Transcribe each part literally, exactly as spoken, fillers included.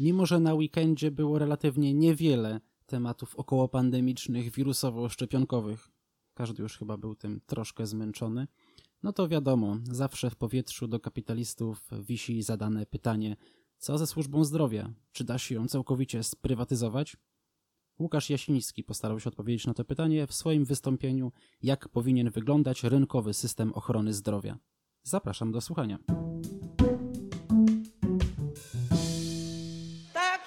Mimo że na weekendzie było relatywnie niewiele tematów okołopandemicznych, wirusowo-szczepionkowych, każdy już chyba był tym troszkę zmęczony, no to wiadomo, zawsze w powietrzu do kapitalistów wisi zadane pytanie, co ze służbą zdrowia? Czy da się ją całkowicie sprywatyzować? Łukasz Jasiński postarał się odpowiedzieć na to pytanie w swoim wystąpieniu, jak powinien wyglądać rynkowy system ochrony zdrowia. Zapraszam do słuchania.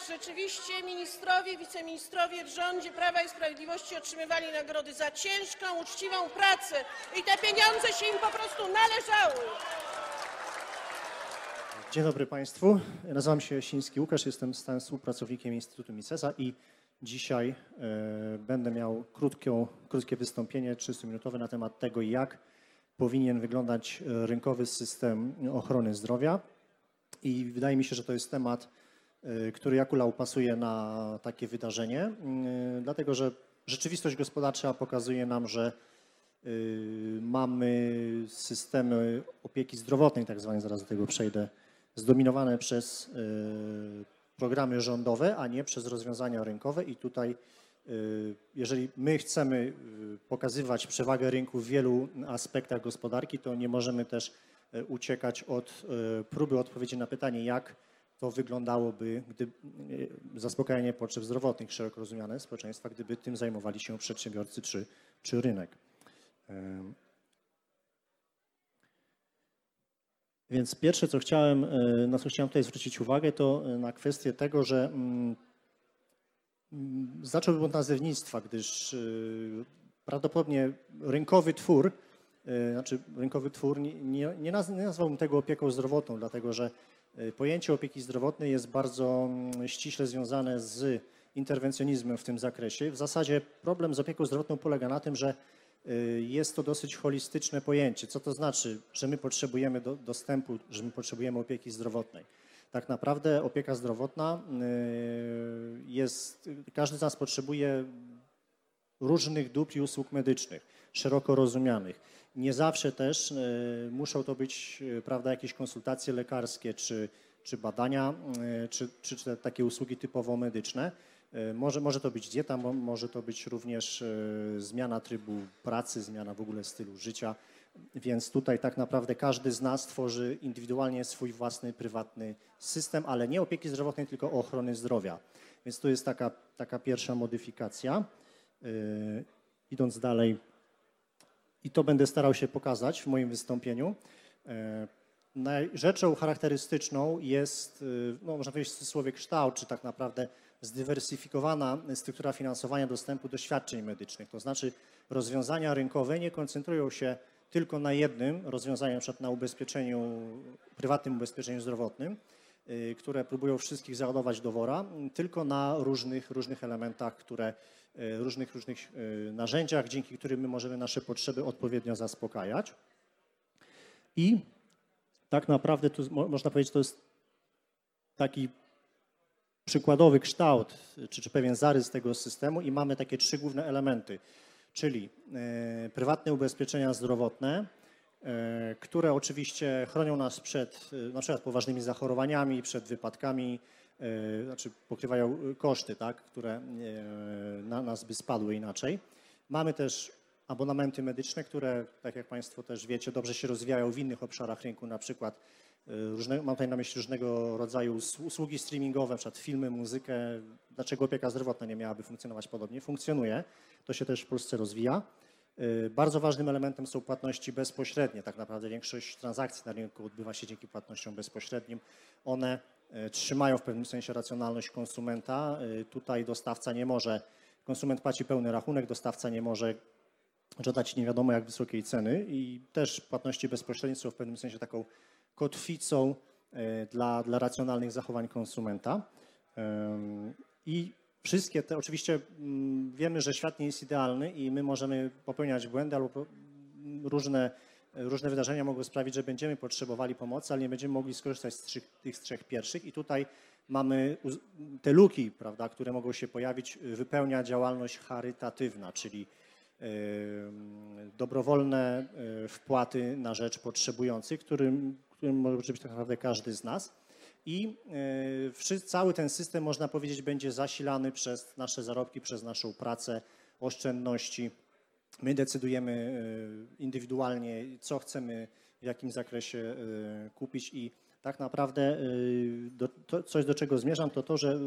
Rzeczywiście ministrowie, wiceministrowie w rządzie Prawa i Sprawiedliwości otrzymywali nagrody za ciężką, uczciwą pracę i te pieniądze się im po prostu należały. Dzień dobry Państwu. Nazywam się Jasiński Łukasz, jestem stałym współpracownikiem Instytutu Misesa i dzisiaj y, będę miał krótkie, krótkie wystąpienie, trzydziestominutowe na temat tego, jak powinien wyglądać rynkowy system ochrony zdrowia. I wydaje mi się, że to jest temat, który jak ulał pasuje na takie wydarzenie, dlatego że rzeczywistość gospodarcza pokazuje nam, że mamy systemy opieki zdrowotnej, tak zwane, zaraz do tego przejdę, zdominowane przez programy rządowe, a nie przez rozwiązania rynkowe i tutaj jeżeli my chcemy pokazywać przewagę rynku w wielu aspektach gospodarki, to nie możemy też uciekać od próby odpowiedzi na pytanie, jak to wyglądałoby, gdyby zaspokajanie potrzeb zdrowotnych, szeroko rozumiane społeczeństwa, gdyby tym zajmowali się przedsiębiorcy czy, czy rynek. Więc pierwsze, co chciałem, na co chciałem tutaj zwrócić uwagę, to na kwestię tego, że zacząłbym od nazewnictwa, gdyż prawdopodobnie rynkowy twór, znaczy rynkowy twór, nie, nie nazwałbym tego opieką zdrowotną, dlatego że pojęcie opieki zdrowotnej jest bardzo ściśle związane z interwencjonizmem w tym zakresie. W zasadzie problem z opieką zdrowotną polega na tym, że jest to dosyć holistyczne pojęcie. Co to znaczy, że my potrzebujemy do, dostępu, że my potrzebujemy opieki zdrowotnej? Tak naprawdę opieka zdrowotna jest, każdy z nas potrzebuje różnych dóbr i usług medycznych, szeroko rozumianych. Nie zawsze też muszą to być, prawda, jakieś konsultacje lekarskie czy, czy badania, czy, czy te, takie usługi typowo medyczne. Może, może to być dieta, może to być również zmiana trybu pracy, zmiana w ogóle stylu życia. Więc tutaj tak naprawdę każdy z nas tworzy indywidualnie swój własny, prywatny system, ale nie opieki zdrowotnej, tylko ochrony zdrowia. Więc tu jest taka, taka pierwsza modyfikacja. Yy, idąc dalej, i to będę starał się pokazać w moim wystąpieniu. Rzeczą charakterystyczną jest, no można powiedzieć w cudzysłowie kształt, czy tak naprawdę zdywersyfikowana struktura finansowania dostępu do świadczeń medycznych. To znaczy rozwiązania rynkowe nie koncentrują się tylko na jednym rozwiązaniu, na przykład na ubezpieczeniu, prywatnym ubezpieczeniu zdrowotnym, które próbują wszystkich załadować do wora, tylko na różnych, różnych elementach, które różnych, różnych narzędziach, dzięki którym my możemy nasze potrzeby odpowiednio zaspokajać. I tak naprawdę tu można powiedzieć, to jest taki przykładowy kształt, czy, czy pewien zarys tego systemu i mamy takie trzy główne elementy, czyli prywatne ubezpieczenia zdrowotne, które oczywiście chronią nas przed na przykład poważnymi zachorowaniami, przed wypadkami, znaczy pokrywają koszty, tak, które na nas by spadły inaczej. Mamy też abonamenty medyczne, które, tak jak Państwo też wiecie, dobrze się rozwijają w innych obszarach rynku, na przykład różne, mam tutaj na myśli różnego rodzaju usługi streamingowe, na przykład filmy, muzykę. Dlaczego opieka zdrowotna nie miałaby funkcjonować podobnie? Funkcjonuje, to się też w Polsce rozwija. Bardzo ważnym elementem są płatności bezpośrednie. Tak naprawdę większość transakcji na rynku odbywa się dzięki płatnościom bezpośrednim. One trzymają w pewnym sensie racjonalność konsumenta. Tutaj dostawca nie może, konsument płaci pełny rachunek, dostawca nie może żądać nie wiadomo jak wysokiej ceny i też płatności bezpośrednie są w pewnym sensie taką kotwicą dla, dla racjonalnych zachowań konsumenta. I wszystkie te, oczywiście wiemy, że świat nie jest idealny i my możemy popełniać błędy albo różne, różne wydarzenia mogą sprawić, że będziemy potrzebowali pomocy, ale nie będziemy mogli skorzystać z trzech, tych trzech pierwszych i tutaj mamy te luki, prawda, które mogą się pojawić, wypełnia działalność charytatywna, czyli yy, dobrowolne wpłaty na rzecz potrzebujących, którym, którym może być tak naprawdę każdy z nas. i cały ten system, można powiedzieć, będzie zasilany przez nasze zarobki, przez naszą pracę, oszczędności. My decydujemy indywidualnie, co chcemy, w jakim zakresie kupić i tak naprawdę do, to, coś, do czego zmierzam, to to, że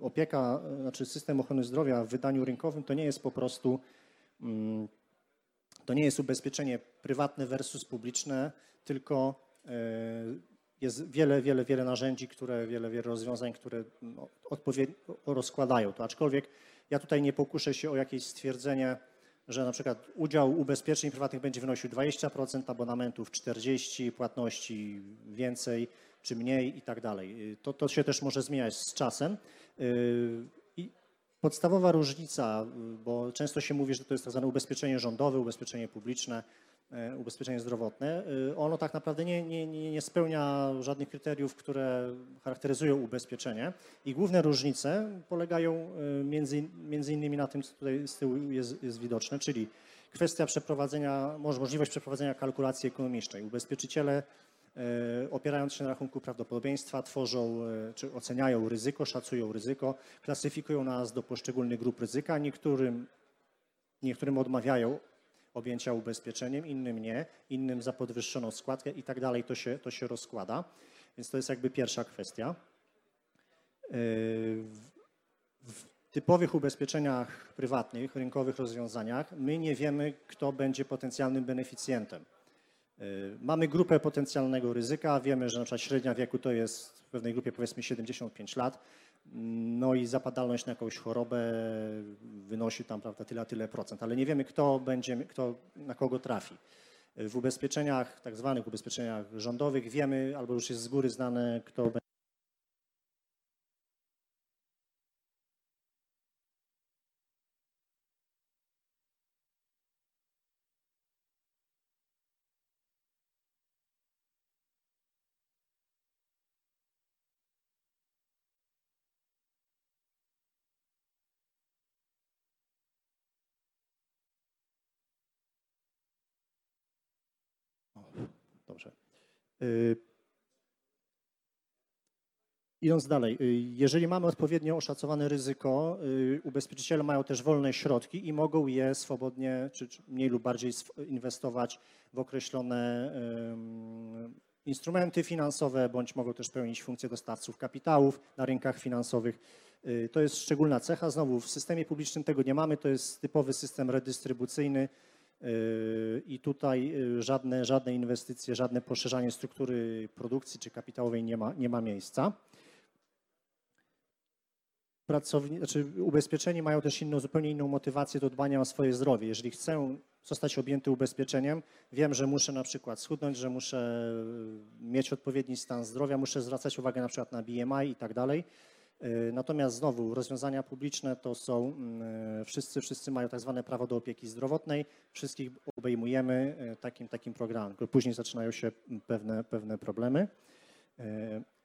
opieka, znaczy system ochrony zdrowia w wydaniu rynkowym to nie jest po prostu, to nie jest ubezpieczenie prywatne versus publiczne, tylko jest wiele, wiele, wiele narzędzi, które, wiele, wiele rozwiązań, które odpowiednio rozkładają to. Aczkolwiek ja tutaj nie pokuszę się o jakieś stwierdzenie, że na przykład udział ubezpieczeń prywatnych będzie wynosił dwadzieścia procent, abonamentów czterdzieści procent, płatności więcej czy mniej i tak dalej. To, to się też może zmieniać z czasem. I podstawowa różnica, bo często się mówi, że to jest tak zwane ubezpieczenie rządowe, ubezpieczenie publiczne, ubezpieczenie zdrowotne. Ono tak naprawdę nie, nie, nie spełnia żadnych kryteriów, które charakteryzują ubezpieczenie i główne różnice polegają między, między innymi na tym, co tutaj z tyłu jest, jest widoczne, czyli kwestia przeprowadzenia, możliwość przeprowadzenia kalkulacji ekonomicznej. Ubezpieczyciele, opierając się na rachunku prawdopodobieństwa, tworzą czy oceniają ryzyko, szacują ryzyko, klasyfikują nas do poszczególnych grup ryzyka, niektórym, niektórym odmawiają objęcia ubezpieczeniem, innym nie, innym za podwyższoną składkę i tak dalej, to się, to się rozkłada. Więc to jest jakby pierwsza kwestia. W typowych ubezpieczeniach prywatnych, rynkowych rozwiązaniach my nie wiemy, kto będzie potencjalnym beneficjentem. Mamy grupę potencjalnego ryzyka, wiemy, że na przykład średnia wieku to jest w pewnej grupie powiedzmy siedemdziesiąt pięć lat, no i zapadalność na jakąś chorobę wynosi tam, prawda, tyle, tyle procent, ale nie wiemy, kto będzie, kto na kogo trafi. W ubezpieczeniach, tak zwanych ubezpieczeniach rządowych wiemy, albo już jest z góry znane, kto będzie. Idąc dalej, jeżeli mamy odpowiednio oszacowane ryzyko, ubezpieczyciele mają też wolne środki i mogą je swobodnie, czy mniej lub bardziej inwestować w określone instrumenty finansowe, bądź mogą też pełnić funkcję dostawców kapitałów na rynkach finansowych. To jest szczególna cecha. Znowu, w systemie publicznym tego nie mamy, to jest typowy system redystrybucyjny. I tutaj żadne, żadne inwestycje, żadne poszerzanie struktury produkcji czy kapitałowej nie ma, nie ma miejsca. Pracowni, znaczy ubezpieczeni mają też inną, zupełnie inną motywację do dbania o swoje zdrowie. Jeżeli chcę zostać objęty ubezpieczeniem, wiem, że muszę na przykład schudnąć, że muszę mieć odpowiedni stan zdrowia, muszę zwracać uwagę na przykład na B M I i tak dalej. Natomiast znowu rozwiązania publiczne to są, wszyscy, wszyscy mają tak zwane prawo do opieki zdrowotnej, wszystkich obejmujemy takim, takim programem. Później zaczynają się pewne, pewne problemy.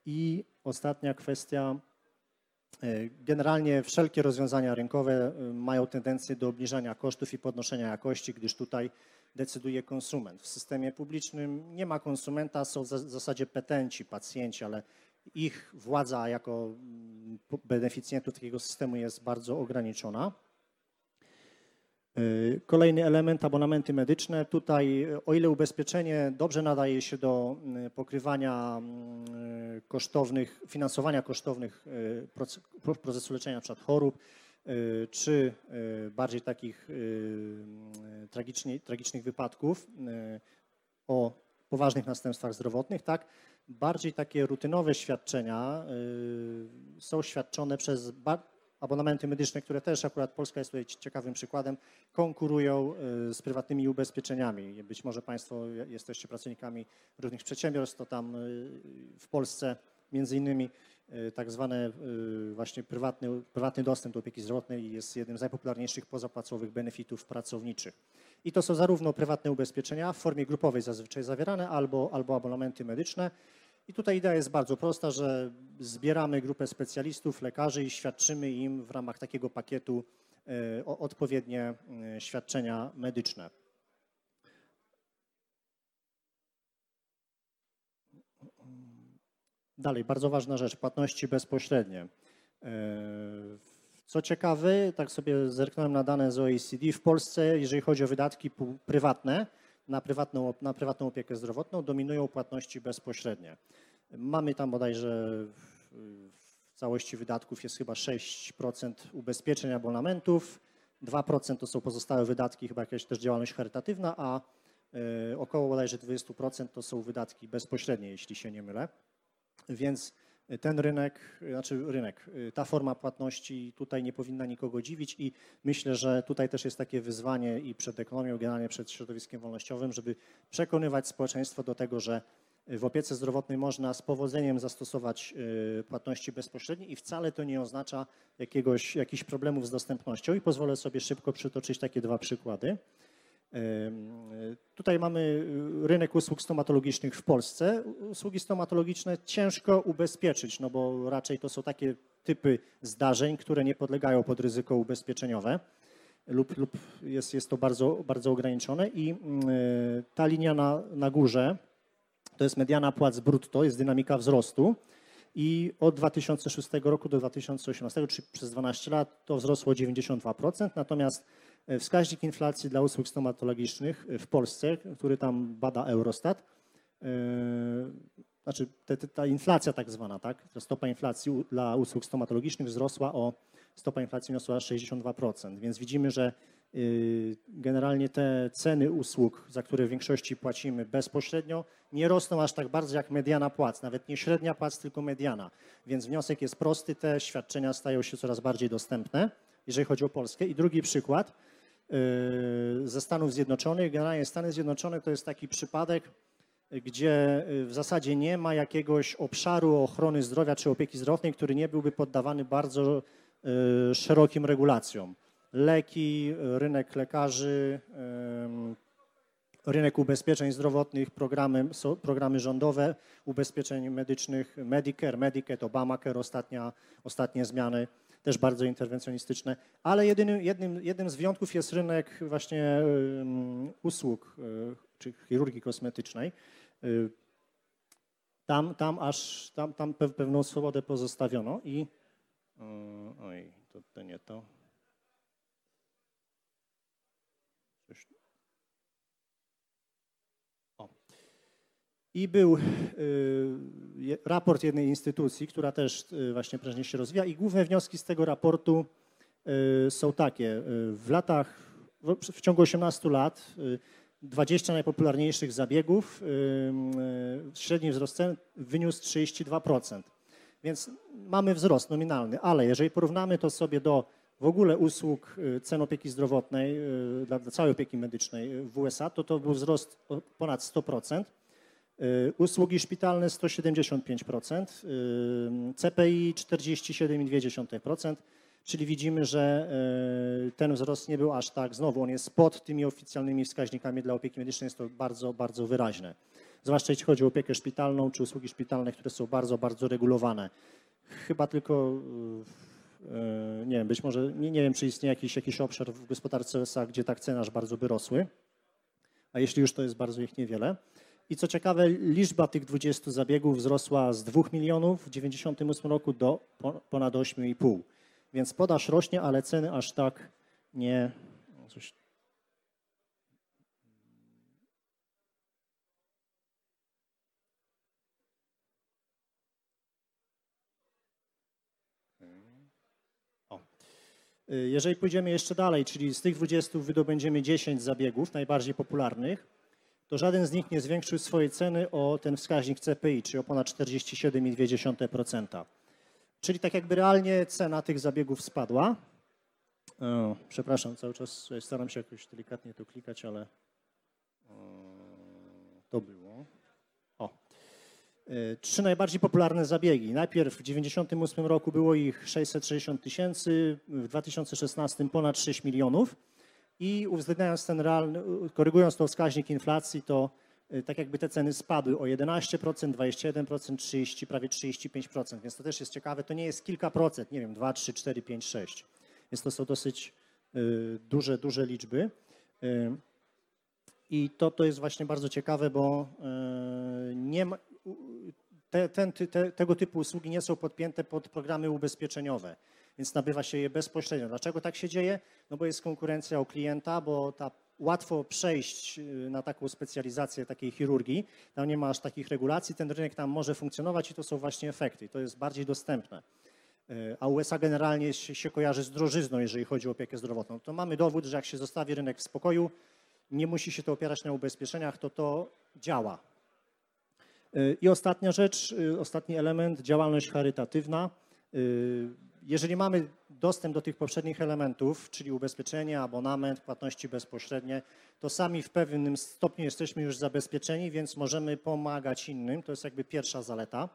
I ostatnia kwestia, generalnie wszelkie rozwiązania rynkowe mają tendencję do obniżania kosztów i podnoszenia jakości, gdyż tutaj decyduje konsument. W systemie publicznym nie ma konsumenta, są w zasadzie petenci, pacjenci, ale ich władza jako beneficjentów takiego systemu jest bardzo ograniczona. Kolejny element, abonamenty medyczne. Tutaj o ile ubezpieczenie dobrze nadaje się do pokrywania kosztownych, finansowania kosztownych procesu leczenia, na przykład chorób, czy bardziej takich tragicznie, tragicznych wypadków o poważnych następstwach zdrowotnych, tak? Bardziej takie rutynowe świadczenia y, są świadczone przez abonamenty medyczne, które też akurat Polska jest tutaj ciekawym przykładem, konkurują y, z prywatnymi ubezpieczeniami. Być może Państwo jesteście pracownikami różnych przedsiębiorstw, to tam y, w Polsce między innymi y, tak zwany y, właśnie prywatny, prywatny dostęp do opieki zdrowotnej jest jednym z najpopularniejszych pozapłacowych benefitów pracowniczych. I to są zarówno prywatne ubezpieczenia w formie grupowej zazwyczaj zawierane, albo, albo abonamenty medyczne. I tutaj idea jest bardzo prosta, że zbieramy grupę specjalistów, lekarzy i świadczymy im w ramach takiego pakietu y, odpowiednie y, świadczenia medyczne. Dalej, bardzo ważna rzecz, płatności bezpośrednie. Co ciekawe, tak sobie zerknąłem na dane z O E C D, w Polsce, jeżeli chodzi o wydatki prywatne, na prywatną, na prywatną opiekę zdrowotną dominują płatności bezpośrednie. Mamy tam bodajże w całości wydatków jest chyba sześć procent ubezpieczeń abonamentów, dwa procent to są pozostałe wydatki, chyba jakaś też działalność charytatywna, a około bodajże dwadzieścia procent to są wydatki bezpośrednie, jeśli się nie mylę. Więc ten rynek, znaczy rynek, ta forma płatności tutaj nie powinna nikogo dziwić i myślę, że tutaj też jest takie wyzwanie i przed ekonomią, generalnie przed środowiskiem wolnościowym, żeby przekonywać społeczeństwo do tego, że w opiece zdrowotnej można z powodzeniem zastosować płatności bezpośrednie i wcale to nie oznacza jakiegoś, jakichś problemów z dostępnością i pozwolę sobie szybko przytoczyć takie dwa przykłady. Tutaj mamy rynek usług stomatologicznych w Polsce. Usługi stomatologiczne ciężko ubezpieczyć, no bo raczej to są takie typy zdarzeń, które nie podlegają pod ryzyko ubezpieczeniowe lub, lub jest, jest to bardzo, bardzo ograniczone i ta linia na, na górze to jest mediana płac brutto, jest dynamika wzrostu i od dwa tysiące szóstego roku do dwa tysiące osiemnastego, czyli przez dwanaście lat to wzrosło dziewięćdziesiąt dwa procent, natomiast wskaźnik inflacji dla usług stomatologicznych w Polsce, który tam bada Eurostat, yy, znaczy te, te, ta inflacja tak zwana, tak, ta stopa inflacji u, dla usług stomatologicznych wzrosła o, stopa inflacji wyniosła sześćdziesiąt dwa procent, więc widzimy, że yy, generalnie te ceny usług, za które w większości płacimy bezpośrednio, nie rosną aż tak bardzo jak mediana płac, nawet nie średnia płac, tylko mediana, więc wniosek jest prosty, te świadczenia stają się coraz bardziej dostępne, jeżeli chodzi o Polskę. I drugi przykład ze Stanów Zjednoczonych. Generalnie Stany Zjednoczone to jest taki przypadek, gdzie w zasadzie nie ma jakiegoś obszaru ochrony zdrowia czy opieki zdrowotnej, który nie byłby poddawany bardzo szerokim regulacjom. Leki, rynek lekarzy, rynek ubezpieczeń zdrowotnych, programy, programy rządowe, ubezpieczeń medycznych, Medicare, Medicaid, Obamacare, ostatnia, ostatnie zmiany. Też bardzo interwencjonistyczne, ale jedynym, jednym, jednym z wyjątków jest rynek właśnie usług czy chirurgii kosmetycznej. Tam, tam aż tam, tam pewną swobodę pozostawiono i oj, to, to nie to. O. I był raport jednej instytucji, która też właśnie prężnie się rozwija i główne wnioski z tego raportu są takie. W latach, w ciągu osiemnastu lat dwadzieścia najpopularniejszych zabiegów, średni wzrost cen wyniósł trzydzieści dwa procent, więc mamy wzrost nominalny, ale jeżeli porównamy to sobie do w ogóle usług cen opieki zdrowotnej, dla całej opieki medycznej w U S A, to to był wzrost o ponad sto procent. Usługi szpitalne sto siedemdziesiąt pięć procent, C P I czterdzieści siedem przecinek dwa procent, czyli widzimy, że ten wzrost nie był aż tak, znowu on jest pod tymi oficjalnymi wskaźnikami dla opieki medycznej, jest to bardzo, bardzo wyraźne. Zwłaszcza jeśli chodzi o opiekę szpitalną czy usługi szpitalne, które są bardzo, bardzo regulowane. Chyba tylko, nie wiem, być może, nie, nie wiem czy istnieje jakiś, jakiś obszar w gospodarce U S A, gdzie tak ceny aż bardzo by rosły, a jeśli już to jest bardzo ich niewiele. I co ciekawe, liczba tych dwudziestu zabiegów wzrosła z dwóch milionów w dziewięćdziesiątym ósmym roku do ponad ośmiu i pół. Więc podaż rośnie, ale ceny aż tak nie... Coś... Jeżeli pójdziemy jeszcze dalej, czyli z tych dwudziestu wydobędziemy dziesięć zabiegów najbardziej popularnych, to żaden z nich nie zwiększył swojej ceny o ten wskaźnik C P I, czyli o ponad czterdzieści siedem przecinek dwa procent. Czyli tak jakby realnie cena tych zabiegów spadła. O, przepraszam, cały czas staram się jakoś delikatnie tu klikać, ale to było. O. Trzy najbardziej popularne zabiegi. Najpierw w dziewięćdziesiątym ósmym roku było ich sześćset sześćdziesiąt tysięcy, w dwa tysiące szesnastym ponad sześć milionów. I uwzględniając ten realny, korygując to wskaźnik inflacji, to tak jakby te ceny spadły o jedenaście procent, dwadzieścia jeden procent, trzydzieści procent, prawie trzydzieści pięć procent, więc to też jest ciekawe, to nie jest kilka procent, nie wiem, dwa, trzy, cztery, pięć, sześć, więc to są dosyć y, duże, duże liczby y, i to, to jest właśnie bardzo ciekawe, bo y, nie ma, te, ten, te, tego typu usługi nie są podpięte pod programy ubezpieczeniowe, więc nabywa się je bezpośrednio. Dlaczego tak się dzieje? No bo jest konkurencja u klienta, bo ta łatwo przejść na taką specjalizację takiej chirurgii, tam nie ma aż takich regulacji, ten rynek tam może funkcjonować i to są właśnie efekty, to jest bardziej dostępne. A U S A generalnie się kojarzy z drożyzną, jeżeli chodzi o opiekę zdrowotną. To mamy dowód, że jak się zostawi rynek w spokoju, nie musi się to opierać na ubezpieczeniach, to to działa. I ostatnia rzecz, ostatni element, działalność charytatywna. Jeżeli mamy dostęp do tych poprzednich elementów, czyli ubezpieczenie, abonament, płatności bezpośrednie, to sami w pewnym stopniu jesteśmy już zabezpieczeni, więc możemy pomagać innym. To jest jakby pierwsza zaleta.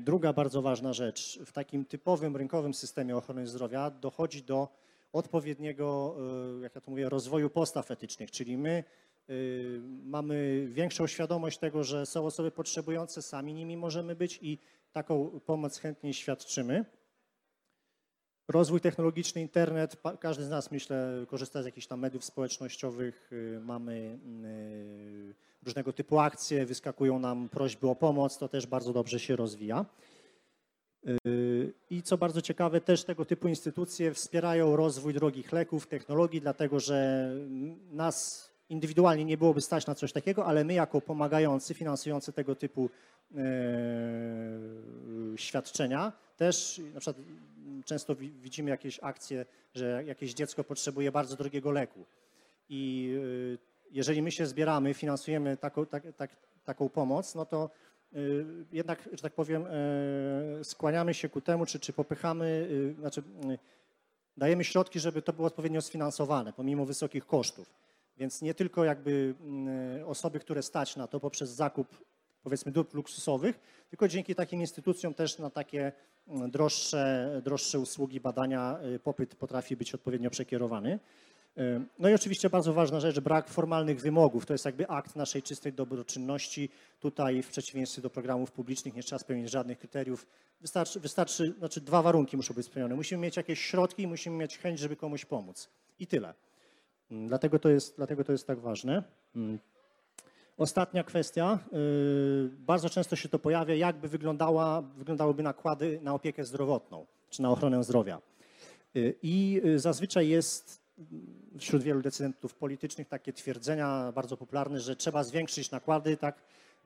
Druga bardzo ważna rzecz, w takim typowym rynkowym systemie ochrony zdrowia dochodzi do odpowiedniego, jak ja to mówię, rozwoju postaw etycznych, czyli my mamy większą świadomość tego, że są osoby potrzebujące, sami nimi możemy być i taką pomoc chętnie świadczymy. Rozwój technologiczny, internet, każdy z nas, myślę, korzysta z jakichś tam mediów społecznościowych, mamy różnego typu akcje, wyskakują nam prośby o pomoc, to też bardzo dobrze się rozwija. I co bardzo ciekawe, też tego typu instytucje wspierają rozwój drogich leków, technologii, dlatego że nas indywidualnie nie byłoby stać na coś takiego, ale my jako pomagający, finansujący tego typu świadczenia też na przykład często widzimy jakieś akcje, że jakieś dziecko potrzebuje bardzo drogiego leku i jeżeli my się zbieramy, finansujemy taką, tak, tak, taką pomoc, no to jednak, że tak powiem, skłaniamy się ku temu, czy, czy popychamy, znaczy dajemy środki, żeby to było odpowiednio sfinansowane pomimo wysokich kosztów, więc nie tylko jakby osoby, które stać na to poprzez zakup powiedzmy dóbr luksusowych, tylko dzięki takim instytucjom też na takie droższe, droższe usługi, badania, popyt potrafi być odpowiednio przekierowany. No i oczywiście bardzo ważna rzecz, brak formalnych wymogów, to jest jakby akt naszej czystej dobroczynności, tutaj w przeciwieństwie do programów publicznych nie trzeba spełnić żadnych kryteriów, wystarczy, wystarczy znaczy dwa warunki muszą być spełnione, musimy mieć jakieś środki i musimy mieć chęć, żeby komuś pomóc i tyle, dlatego to jest, dlatego to jest tak ważne. Ostatnia kwestia, bardzo często się to pojawia, jakby wyglądała, wyglądałyby nakłady na opiekę zdrowotną czy na ochronę zdrowia. I zazwyczaj jest wśród wielu decydentów politycznych takie twierdzenia bardzo popularne, że trzeba zwiększyć nakłady, tak,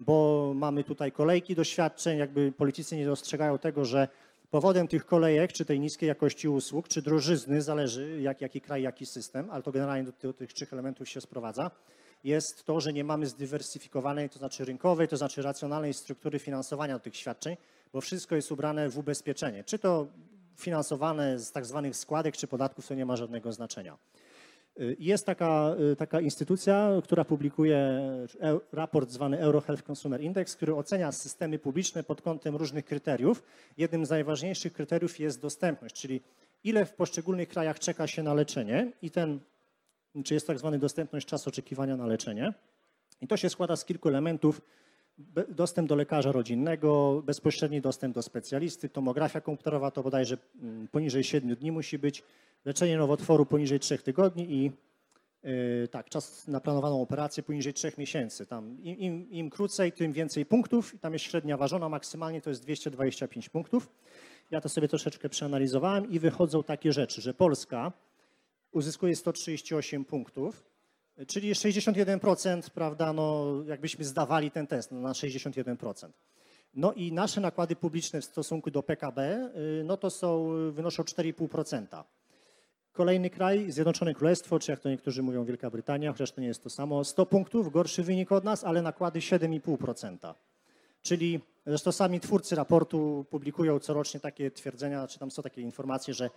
bo mamy tutaj kolejki do świadczeń, jakby politycy nie dostrzegają tego, że powodem tych kolejek, czy tej niskiej jakości usług, czy drożyzny, zależy jak, jaki kraj, jaki system, ale to generalnie do, do tych trzech elementów się sprowadza, jest to, że nie mamy zdywersyfikowanej, to znaczy rynkowej, to znaczy racjonalnej struktury finansowania tych świadczeń, bo wszystko jest ubrane w ubezpieczenie. Czy to finansowane z tak zwanych składek, czy podatków, to nie ma żadnego znaczenia. Jest taka, taka instytucja, która publikuje raport zwany Euro Health Consumer Index, który ocenia systemy publiczne pod kątem różnych kryteriów. Jednym z najważniejszych kryteriów jest dostępność, czyli ile w poszczególnych krajach czeka się na leczenie i ten czy jest tak zwany dostępność, czas oczekiwania na leczenie. I to się składa z kilku elementów. Dostęp do lekarza rodzinnego, bezpośredni dostęp do specjalisty, tomografia komputerowa to bodajże poniżej siedmiu dni musi być, leczenie nowotworu poniżej trzech tygodni i yy, tak, czas na planowaną operację poniżej trzech miesięcy. Tam im, im, im krócej, tym więcej punktów. I tam jest średnia ważona, maksymalnie to jest dwieście dwadzieścia pięć punktów. Ja to sobie troszeczkę przeanalizowałem i wychodzą takie rzeczy, że Polska uzyskuje sto trzydzieści osiem punktów, czyli sześćdziesiąt jeden procent, prawda, no jakbyśmy zdawali ten test no, na sześćdziesiąt jeden procent. No i nasze nakłady publiczne w stosunku do P K B, no to są, wynoszą cztery i pół procent. Kolejny kraj, Zjednoczone Królestwo, czy jak to niektórzy mówią Wielka Brytania, chociaż to nie jest to samo, sto punktów, gorszy wynik od nas, ale nakłady siedem i pół procent. Czyli zresztą sami twórcy raportu publikują corocznie takie twierdzenia, czy tam są takie informacje, że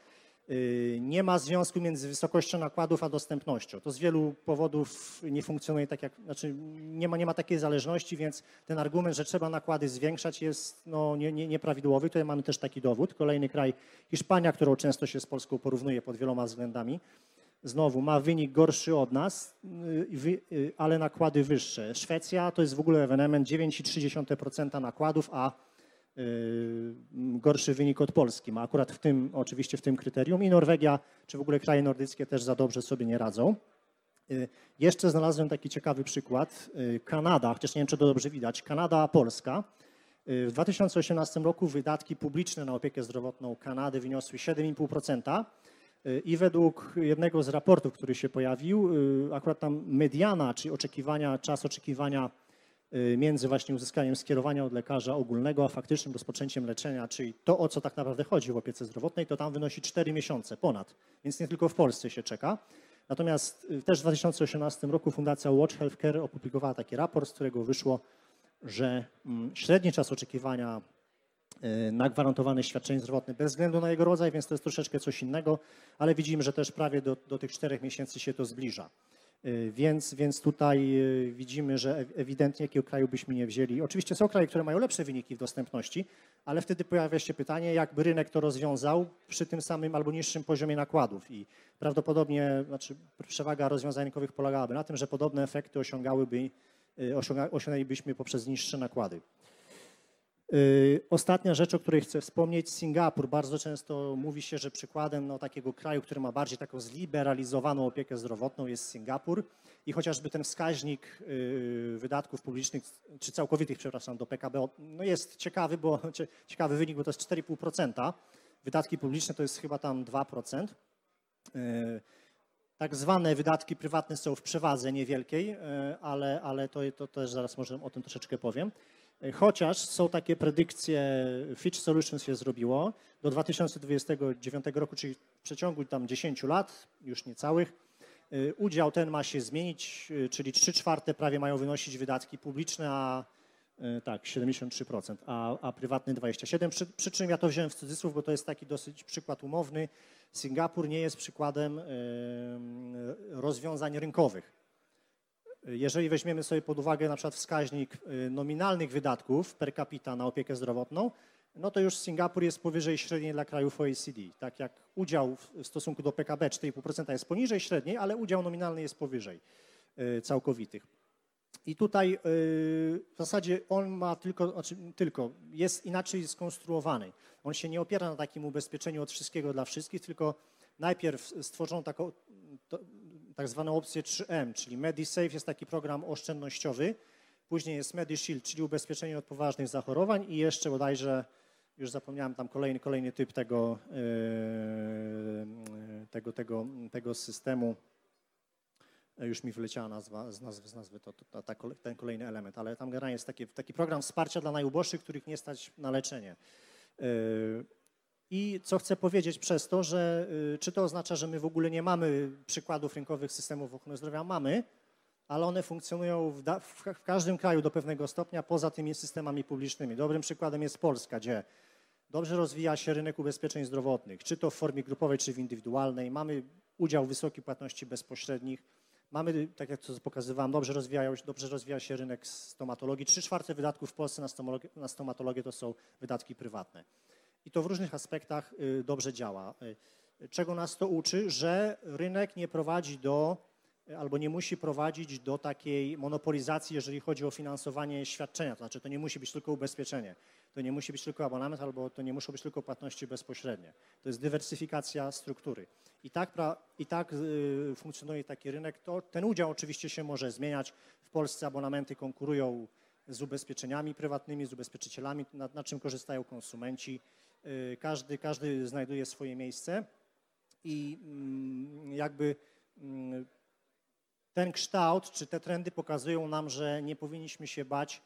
nie ma związku między wysokością nakładów a dostępnością. To z wielu powodów nie funkcjonuje tak jak, znaczy nie ma, nie ma takiej zależności, więc ten argument, że trzeba nakłady zwiększać jest no, nie, nie, nieprawidłowy. Tutaj mamy też taki dowód. Kolejny kraj, Hiszpania, którą często się z Polską porównuje pod wieloma względami. Znowu ma wynik gorszy od nas, ale nakłady wyższe. Szwecja to jest w ogóle ewenement, dziewięć i trzy dziesiąte procent nakładów, a gorszy wynik od Polski, ma akurat w tym, oczywiście w tym kryterium i Norwegia, czy w ogóle kraje nordyckie też za dobrze sobie nie radzą. Jeszcze znalazłem taki ciekawy przykład, Kanada, chociaż nie wiem, czy to dobrze widać, Kanada, Polska, W dwa tysiące osiemnastym roku wydatki publiczne na opiekę zdrowotną Kanady wyniosły siedem i pół procent i według jednego z raportów, który się pojawił, akurat tam mediana, czyli oczekiwania, czas oczekiwania między właśnie uzyskaniem skierowania od lekarza ogólnego, a faktycznym rozpoczęciem leczenia, czyli to, o co tak naprawdę chodzi w opiece zdrowotnej, to tam wynosi cztery miesiące ponad, więc nie tylko w Polsce się czeka. Natomiast też w dwa tysiące osiemnastym roku Fundacja Watch Healthcare opublikowała taki raport, z którego wyszło, że średni czas oczekiwania na gwarantowane świadczenie zdrowotne bez względu na jego rodzaj, więc to jest troszeczkę coś innego, ale widzimy, że też prawie do, do tych czterech miesięcy się to zbliża. Więc, więc tutaj widzimy, że ewidentnie jakiego kraju byśmy nie wzięli. Oczywiście są kraje, które mają lepsze wyniki w dostępności, ale wtedy pojawia się pytanie, jakby rynek to rozwiązał przy tym samym albo niższym poziomie nakładów. I prawdopodobnie, znaczy przewaga rozwiązań rynkowych polegałaby na tym, że podobne efekty osiągałyby, osiąga, osiągnęlibyśmy poprzez niższe nakłady. Ostatnia rzecz, o której chcę wspomnieć, Singapur. Bardzo często mówi się, że przykładem no, takiego kraju, który ma bardziej taką zliberalizowaną opiekę zdrowotną, jest Singapur i chociażby ten wskaźnik wydatków publicznych, czy całkowitych, przepraszam, do P K B no, jest ciekawy, bo ciekawy wynik, bo to jest cztery i pół procent. Wydatki publiczne to jest chyba tam dwa procent. Tak zwane wydatki prywatne są w przewadze niewielkiej, ale, ale to, to też zaraz może o tym troszeczkę powiem. Chociaż są takie predykcje, Fitch Solutions je zrobiło, do dwa tysiące dwudziestego dziewiątego roku, czyli w przeciągu tam dziesięciu lat, już niecałych, udział ten ma się zmienić, czyli trzy czwarte prawie mają wynosić wydatki publiczne, a tak, siedemdziesiąt trzy procent, a, a prywatny dwadzieścia siedem procent. Przy, przy czym ja to wziąłem w cudzysłów, bo to jest taki dosyć przykład umowny. Singapur nie jest przykładem rozwiązań rynkowych. Jeżeli weźmiemy sobie pod uwagę na przykład wskaźnik nominalnych wydatków per capita na opiekę zdrowotną, no to już Singapur jest powyżej średniej dla krajów O E C D. Tak jak udział w stosunku do P K B cztery i pół procent jest poniżej średniej, ale udział nominalny jest powyżej całkowitych. I tutaj w zasadzie on ma tylko, znaczy tylko, jest inaczej skonstruowany. On się nie opiera na takim ubezpieczeniu od wszystkiego dla wszystkich, tylko najpierw stworzono taką to, tak zwaną opcję trzy M, czyli MediSafe jest taki program oszczędnościowy, później jest MediShield, czyli ubezpieczenie od poważnych zachorowań i jeszcze bodajże, już zapomniałem tam kolejny, kolejny typ tego, yy, tego, tego, tego systemu, już mi wyleciała nazwa, z nazwy, z nazwy to, to, ta, ten kolejny element, ale tam generalnie jest taki, taki program wsparcia dla najuboższych, których nie stać na leczenie. Yy. I co chcę powiedzieć przez to, że czy to oznacza, że my w ogóle nie mamy przykładów rynkowych systemów ochrony zdrowia? Mamy, ale one funkcjonują w, da, w, w każdym kraju do pewnego stopnia poza tymi systemami publicznymi. Dobrym przykładem jest Polska, gdzie dobrze rozwija się rynek ubezpieczeń zdrowotnych, czy to w formie grupowej, czy w indywidualnej. Mamy udział wysokiej płatności bezpośrednich. Mamy, tak jak to pokazywałem, dobrze rozwija, dobrze rozwija się rynek stomatologii. Trzy czwarte wydatków w Polsce na stomatologię, na stomatologię to są wydatki prywatne. I to w różnych aspektach dobrze działa. Czego nas to uczy? Że rynek nie prowadzi do, albo nie musi prowadzić do takiej monopolizacji, jeżeli chodzi o finansowanie świadczenia. To znaczy, to nie musi być tylko ubezpieczenie, to nie musi być tylko abonament, albo to nie muszą być tylko płatności bezpośrednie. To jest dywersyfikacja struktury. I tak, pra, i tak funkcjonuje taki rynek. To, ten udział oczywiście się może zmieniać. W Polsce abonamenty konkurują z ubezpieczeniami prywatnymi, z ubezpieczycielami, na, na czym korzystają konsumenci. Każdy, każdy znajduje swoje miejsce i jakby ten kształt czy te trendy pokazują nam, że nie powinniśmy się bać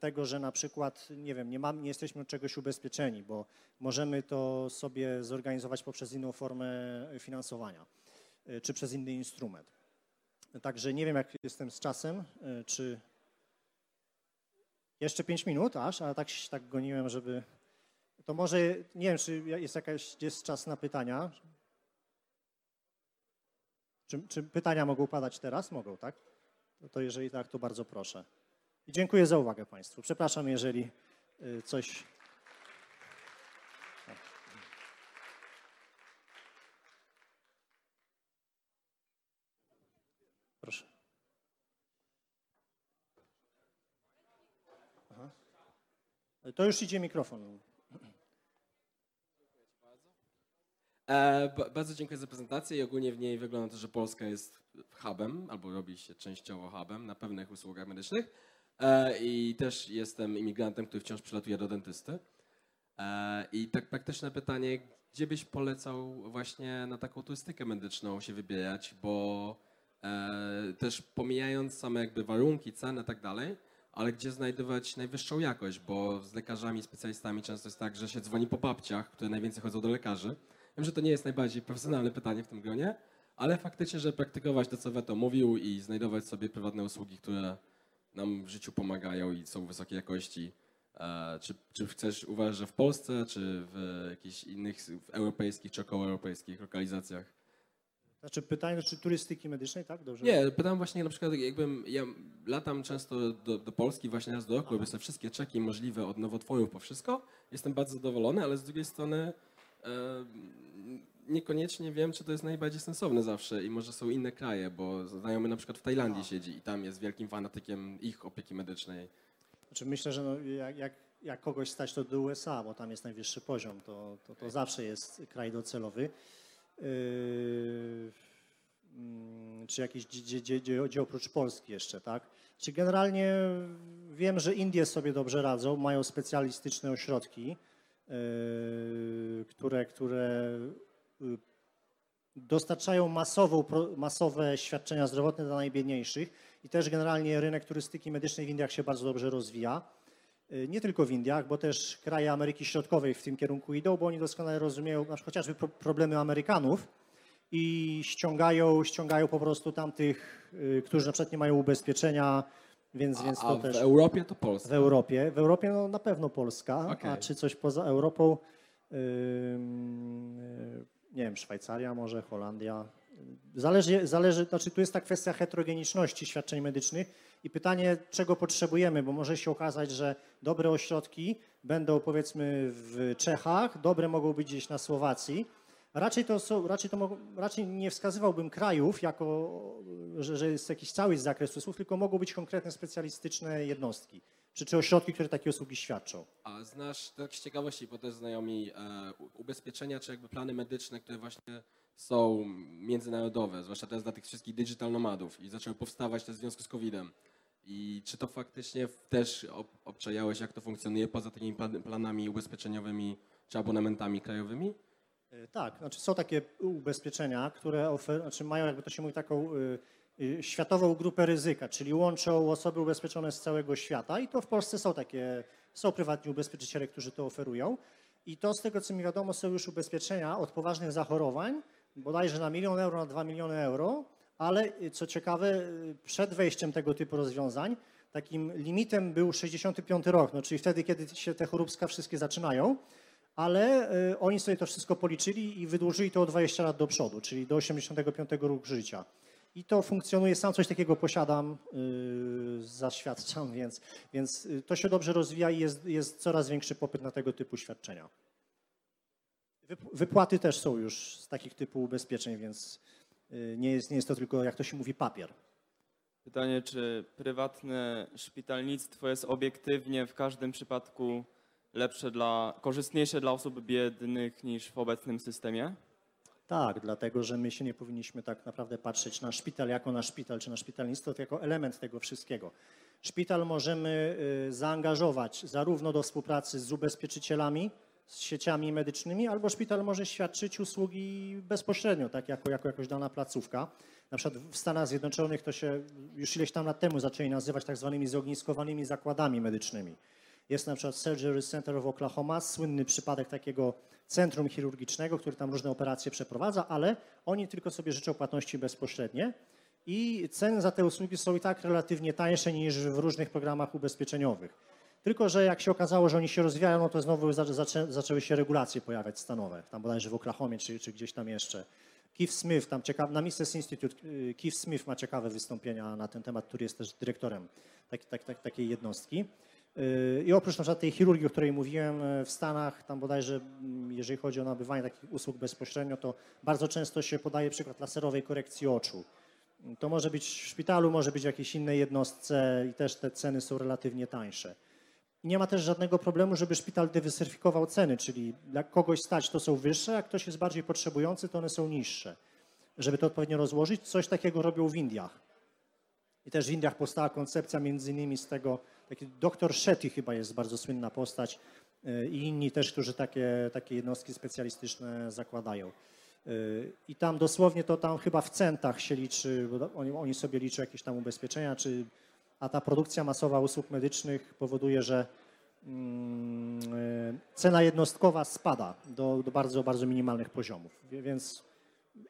tego, że na przykład nie wiem, nie, mamy, nie jesteśmy od czegoś ubezpieczeni, bo możemy to sobie zorganizować poprzez inną formę finansowania czy przez inny instrument. Także nie wiem, jak jestem z czasem, czy jeszcze pięć minut aż, ale tak, tak goniłem, żeby... To może, nie wiem, czy jest jakaś, jest czas na pytania. Czy, czy pytania mogą padać teraz? Mogą, tak? To jeżeli tak, to bardzo proszę. I dziękuję za uwagę Państwu. Przepraszam, jeżeli coś... Proszę. Aha. To już idzie mikrofon. Bardzo dziękuję za prezentację i ogólnie w niej wygląda to, że Polska jest hubem, albo robi się częściowo hubem na pewnych usługach medycznych. I też jestem imigrantem, który wciąż przylatuje do dentysty. I tak praktyczne pytanie, gdzie byś polecał właśnie na taką turystykę medyczną się wybierać, bo też pomijając same jakby warunki, ceny i tak dalej, ale gdzie znajdować najwyższą jakość, bo z lekarzami, specjalistami często jest tak, że się dzwoni po babciach, które najwięcej chodzą do lekarzy. Wiem, że to nie jest najbardziej profesjonalne pytanie w tym gronie, ale faktycznie, że praktykować to, co Weto mówił i znajdować sobie prywatne usługi, które nam w życiu pomagają i są wysokiej jakości. Czy, czy chcesz uważać, że w Polsce, czy w jakichś innych w europejskich, czy okołoeuropejskich lokalizacjach? Znaczy pytanie, czy turystyki medycznej, tak? Dobrze. Nie, pytam właśnie na przykład, jakbym, ja latam często do, do Polski właśnie raz do roku, robię sobie wszystkie czeki możliwe od nowotworów po wszystko. Jestem bardzo zadowolony, ale z drugiej strony e, niekoniecznie wiem, czy to jest najbardziej sensowne zawsze i może są inne kraje, bo znajomy na przykład w Tajlandii Aha. siedzi i tam jest wielkim fanatykiem ich opieki medycznej. Znaczy myślę, że no, jak, jak, jak kogoś stać to do U S A, bo tam jest najwyższy poziom, to, to, to zawsze jest kraj docelowy. Yy, czy jakieś gdzie, gdzie, gdzie oprócz Polski jeszcze, tak? Czy generalnie wiem, że Indie sobie dobrze radzą, mają specjalistyczne ośrodki, yy, które, które dostarczają masową, masowe świadczenia zdrowotne dla najbiedniejszych i też generalnie rynek turystyki medycznej w Indiach się bardzo dobrze rozwija. Nie tylko w Indiach, bo też kraje Ameryki Środkowej w tym kierunku idą, bo oni doskonale rozumieją na przykład chociażby problemy Amerykanów i ściągają, ściągają po prostu tamtych, którzy na przykład nie mają ubezpieczenia, więc, a, więc to a też... A w Europie to Polska? W Europie, w Europie no, na pewno Polska, okay. A czy coś poza Europą, yy, nie wiem, Szwajcaria może, Holandia... Zależy, zależy, znaczy tu jest ta kwestia heterogeniczności świadczeń medycznych i pytanie, czego potrzebujemy, bo może się okazać, że dobre ośrodki będą powiedzmy w Czechach, dobre mogą być gdzieś na Słowacji. Raczej to, są, raczej to raczej nie wskazywałbym krajów, jako, że, że jest jakiś cały zakres usług, tylko mogą być konkretne specjalistyczne jednostki, czy, czy ośrodki, które takie usługi świadczą. A znasz, tak z ciekawości, bo też znajomi e, ubezpieczenia, czy jakby plany medyczne, które właśnie są międzynarodowe, zwłaszcza teraz dla tych wszystkich digital nomadów i zaczęły powstawać też w związku z kowidem. I czy to faktycznie też obczajałeś, jak to funkcjonuje poza tymi planami ubezpieczeniowymi czy abonamentami krajowymi? Tak, znaczy są takie ubezpieczenia, które ofer- znaczy mają, jakby to się mówi, taką y, y, światową grupę ryzyka, czyli łączą osoby ubezpieczone z całego świata i to w Polsce są takie, są prywatni ubezpieczyciele, którzy to oferują i to z tego, co mi wiadomo, są już ubezpieczenia od poważnych zachorowań, bodajże na milion euro, na dwa miliony euro, ale co ciekawe, przed wejściem tego typu rozwiązań takim limitem był sześćdziesiąty piąty rok, no czyli wtedy, kiedy się te choróbska wszystkie zaczynają, ale y, oni sobie to wszystko policzyli i wydłużyli to o dwadzieścia lat do przodu, czyli do osiemdziesiątego piątego roku życia. I to funkcjonuje, sam coś takiego posiadam, y, zaświadczam, więc, więc to się dobrze rozwija i jest, jest coraz większy popyt na tego typu świadczenia. Wypłaty też są już z takich typu ubezpieczeń, więc nie jest, nie jest to tylko, jak to się mówi, papier. Pytanie, czy prywatne szpitalnictwo jest obiektywnie w każdym przypadku lepsze dla, korzystniejsze dla osób biednych niż w obecnym systemie? Tak, dlatego, że my się nie powinniśmy tak naprawdę patrzeć na szpital jako na szpital, czy na szpitalnictwo, to jako element tego wszystkiego. Szpital możemy zaangażować zarówno do współpracy z ubezpieczycielami, z sieciami medycznymi, albo szpital może świadczyć usługi bezpośrednio, tak jako, jako jakoś dana placówka. Na przykład w Stanach Zjednoczonych to się już ileś tam lat temu zaczęli nazywać tak zwanymi zogniskowanymi zakładami medycznymi. Jest na przykład Surgery Center of Oklahoma, słynny przypadek takiego centrum chirurgicznego, który tam różne operacje przeprowadza, ale oni tylko sobie życzą płatności bezpośrednie i ceny za te usługi są i tak relatywnie tańsze niż w różnych programach ubezpieczeniowych. Tylko, że jak się okazało, że oni się rozwijają, no to znowu zaczę- zaczęły się regulacje pojawiać stanowe, tam bodajże w Oklahomie czy, czy gdzieś tam jeszcze. Keith Smith, tam ciekawe, na Mises Institute, Keith Smith ma ciekawe wystąpienia na ten temat, który jest też dyrektorem tak, tak, tak, takiej jednostki. I oprócz na przykład tej chirurgii, o której mówiłem w Stanach, tam bodajże, jeżeli chodzi o nabywanie takich usług bezpośrednio, to bardzo często się podaje przykład laserowej korekcji oczu. To może być w szpitalu, może być w jakiejś innej jednostce i też te ceny są relatywnie tańsze. Nie ma też żadnego problemu, żeby szpital dywersyfikował ceny, czyli jak kogoś stać, to są wyższe, a ktoś jest bardziej potrzebujący, to one są niższe. Żeby to odpowiednio rozłożyć, coś takiego robią w Indiach. I też w Indiach powstała koncepcja między innymi z tego, taki doktor Shetty chyba jest bardzo słynna postać i inni też, którzy takie, takie jednostki specjalistyczne zakładają. I tam dosłownie to tam chyba w centach się liczy, bo oni, oni sobie liczą jakieś tam ubezpieczenia, czy, a ta produkcja masowa usług medycznych powoduje, że mm, cena jednostkowa spada do, do bardzo, bardzo minimalnych poziomów. Więc,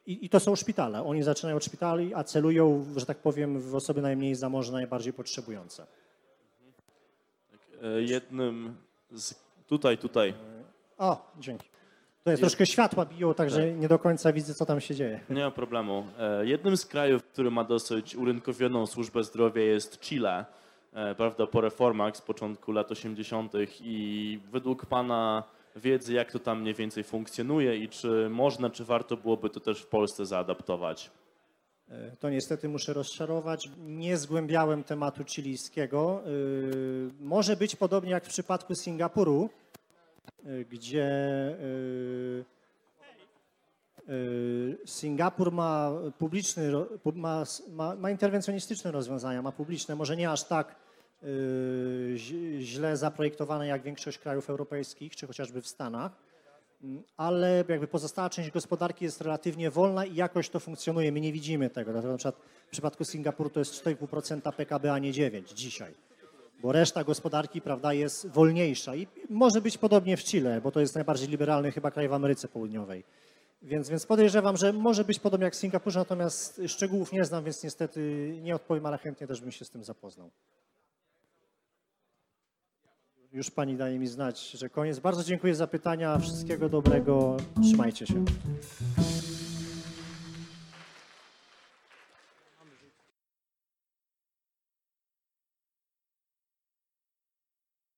i, i to są szpitale. Oni zaczynają od szpitali, a celują, że tak powiem, w osoby najmniej zamożne, najbardziej potrzebujące. Jednym z... Tutaj, tutaj. O, dzięki. To jest troszkę światła biło, także tak. Nie do końca widzę, co tam się dzieje. Nie ma problemu. Jednym z krajów, który ma dosyć urynkowioną służbę zdrowia, jest Chile, prawda, po reformach z początku lat osiemdziesiątych. I według Pana wiedzy, jak to tam mniej więcej funkcjonuje i czy można, czy warto byłoby to też w Polsce zaadaptować? To niestety muszę rozczarować. Nie zgłębiałem tematu chilijskiego. Może być podobnie jak w przypadku Singapuru, gdzie Singapur ma publiczny, ma, ma, ma interwencjonistyczne rozwiązania, ma publiczne, może nie aż tak źle zaprojektowane jak większość krajów europejskich, czy chociażby w Stanach, ale jakby pozostała część gospodarki jest relatywnie wolna i jakoś to funkcjonuje. My nie widzimy tego, dlatego na przykład w przypadku Singapuru to jest cztery i pół procent P K B, a nie dziewięć procent dzisiaj, bo reszta gospodarki, prawda, jest wolniejsza i może być podobnie w Chile, bo to jest najbardziej liberalny chyba kraj w Ameryce Południowej. Więc, więc podejrzewam, że może być podobnie jak w Singapurze, natomiast szczegółów nie znam, więc niestety nie odpowiem, ale chętnie też bym się z tym zapoznał. Już Pani daje mi znać, że koniec. Bardzo dziękuję za pytania. Wszystkiego dobrego. Trzymajcie się.